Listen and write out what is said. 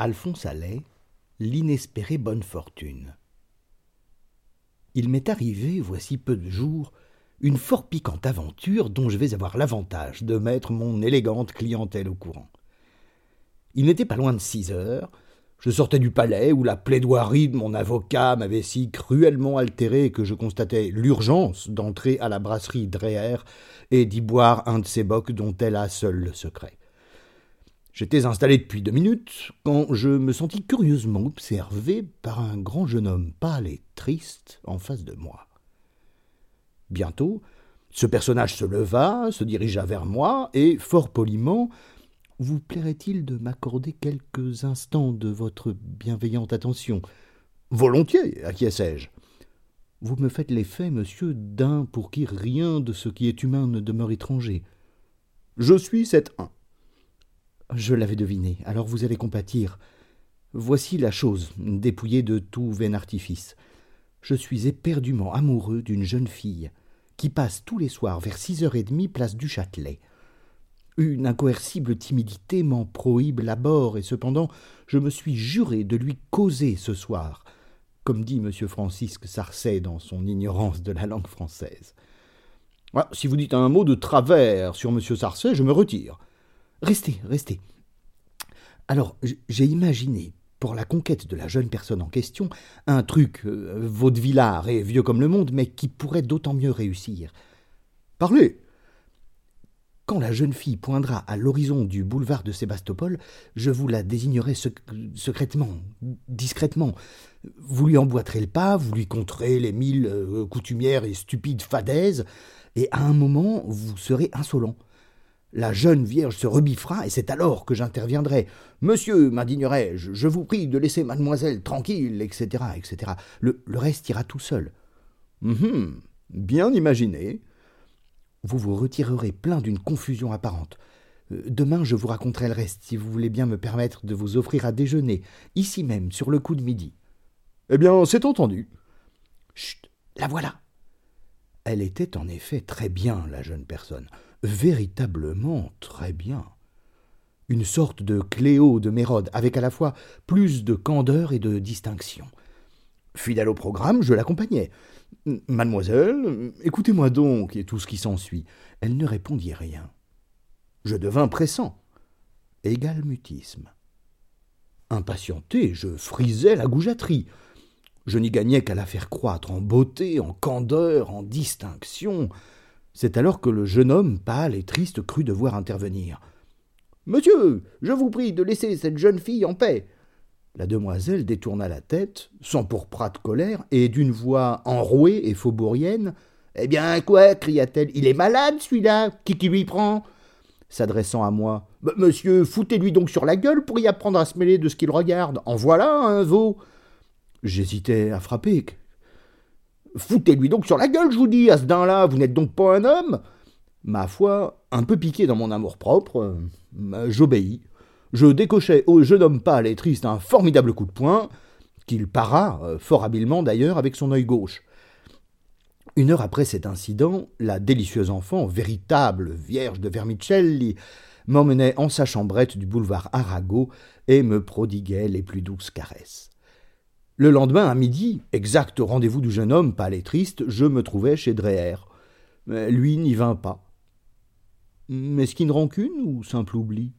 Alphonse Allais, l'inespérée bonne fortune. Il m'est arrivé, voici peu de jours, une fort piquante aventure dont je vais avoir l'avantage de mettre mon élégante clientèle au courant. Il n'était pas loin de 6 heures, je sortais du palais où la plaidoirie de mon avocat m'avait si cruellement altéré que je constatais l'urgence d'entrer à la brasserie Dreher et d'y boire un de ces bocs dont elle a seule le secret. J'étais installé depuis 2 minutes quand je me sentis curieusement observé par un grand jeune homme pâle et triste en face de moi. Bientôt, ce personnage se leva, se dirigea vers moi et, fort poliment, « Vous plairait-il de m'accorder quelques instants de votre bienveillante attention ?»« Volontiers, acquiesçai-je. »« Vous me faites l'effet, monsieur, d'un pour qui rien de ce qui est humain ne demeure étranger. »« Je suis cet un. » »« Je l'avais deviné, alors vous allez compatir. Voici la chose, dépouillée de tout vain artifice. Je suis éperdument amoureux d'une jeune fille qui passe tous les soirs vers 6h30 place du Châtelet. » Une incoercible timidité m'en prohibe l'abord, et cependant, je me suis juré de lui causer ce soir, comme dit M. Francisque Sarcet dans son ignorance de la langue française. Ah, si vous dites un mot de travers sur M. Sarcet, je me retire. Restez. Alors, j'ai imaginé, pour la conquête de la jeune personne en question, un truc vaudevillard et vieux comme le monde, mais qui pourrait d'autant mieux réussir. Parlez! Quand la jeune fille poindra à l'horizon du boulevard de Sébastopol, je vous la désignerai secrètement, discrètement. Vous lui emboîterez le pas, vous lui conterez les mille coutumières et stupides fadaises, et à un moment, vous serez insolent. La jeune vierge se rebiffera, et c'est alors que j'interviendrai. « Monsieur, m'indignerai-je, je vous prie de laisser mademoiselle tranquille, etc. etc. » Le reste ira tout seul. « Bien imaginé. » Vous vous retirerez plein d'une confusion apparente. Demain, je vous raconterai le reste, si vous voulez bien me permettre de vous offrir à déjeuner, ici même, sur le coup de midi. Eh bien, c'est entendu. Chut, la voilà. Elle était en effet très bien, la jeune personne. Véritablement très bien. Une sorte de Cléo de Mérode, avec à la fois plus de candeur et de distinction. Fidèle au programme, je l'accompagnais. « Mademoiselle, écoutez-moi donc, et tout ce qui s'ensuit. » Elle ne répondit rien. Je devins pressant. Égal mutisme. Impatienté, je frisais la goujaterie. Je n'y gagnais qu'à la faire croître en beauté, en candeur, en distinction. C'est alors que le jeune homme, pâle et triste, crut devoir intervenir. « Monsieur, je vous prie de laisser cette jeune fille en paix. » La demoiselle détourna la tête, s'empourpra de colère, et d'une voix enrouée et faubourienne, « Eh bien, quoi » cria-t-elle, « il est malade, celui-là, qui lui prend ?» S'adressant à moi, « Monsieur, foutez-lui donc sur la gueule pour y apprendre à se mêler de ce qu'il regarde. En voilà un veau !» J'hésitais à frapper. « Foutez-lui donc sur la gueule, je vous dis, à ce dain-là, vous n'êtes donc pas un homme ?» Ma foi, un peu piqué dans mon amour-propre, j'obéis. Je décochai au jeune homme pâle et triste un formidable coup de poing, qu'il para, fort habilement d'ailleurs, avec son œil gauche. 1 heure après cet incident, la délicieuse enfant, véritable vierge de Vermicelli, m'emmenait en sa chambrette du boulevard Arago et me prodiguait les plus douces caresses. Le lendemain, à midi, exact au rendez-vous du jeune homme pâle et triste, je me trouvais chez Dreher. Lui n'y vint pas. Mesquine rancune ou simple oubli ?